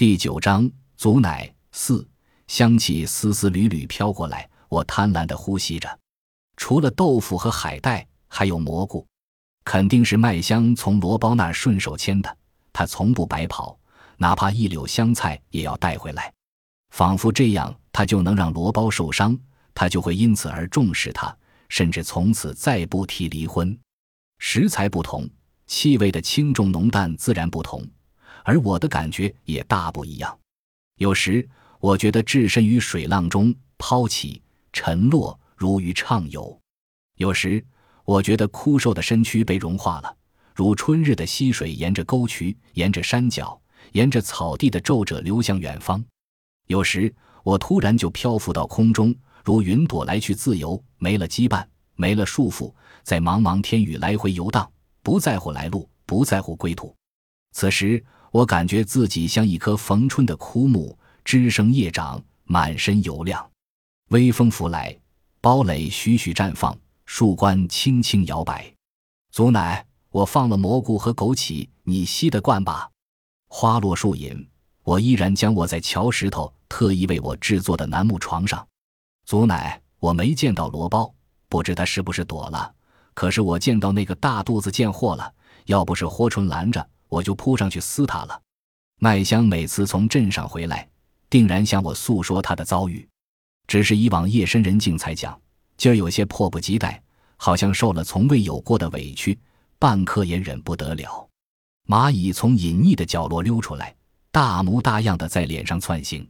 第9章，足奶4。香气丝丝缕缕飘过来，我贪婪地呼吸着。除了豆腐和海带，还有蘑菇，肯定是麦香从罗包那儿顺手牵的，他从不白跑，哪怕一绺香菜也要带回来。仿佛这样他就能让罗包受伤，他就会因此而重视他，甚至从此再不提离婚。食材不同，气味的轻重浓淡自然不同，而我的感觉也大不一样。有时我觉得置身于水浪中，抛起沉落，如鱼畅游；有时我觉得枯瘦的身躯被融化了，如春日的溪水，沿着沟渠，沿着山脚，沿着草地的皱褶流向远方；有时我突然就漂浮到空中，如云朵来去自由，没了羁绊，没了束缚，在茫茫天宇来回游荡，不在乎来路，不在乎归途。此时我感觉自己像一棵逢春的枯木，枝生叶长，满身油亮。微风拂来，包蕾徐徐绽放，树冠轻轻摇摆。足奶，我放了蘑菇和枸杞，你吸得惯吧？花落树影，我依然将我在乔石头特意为我制作的楠木床上。足奶，我没见到罗包，不知他是不是躲了，可是我见到那个大肚子贱货了，要不是豁唇拦着，我就扑上去撕他了。麦香每次从镇上回来，定然向我诉说他的遭遇，只是以往夜深人静才讲，今儿有些迫不及待，好像受了从未有过的委屈，半刻也忍不得了。蚂蚁从隐匿的角落溜出来，大模大样的在脸上窜行。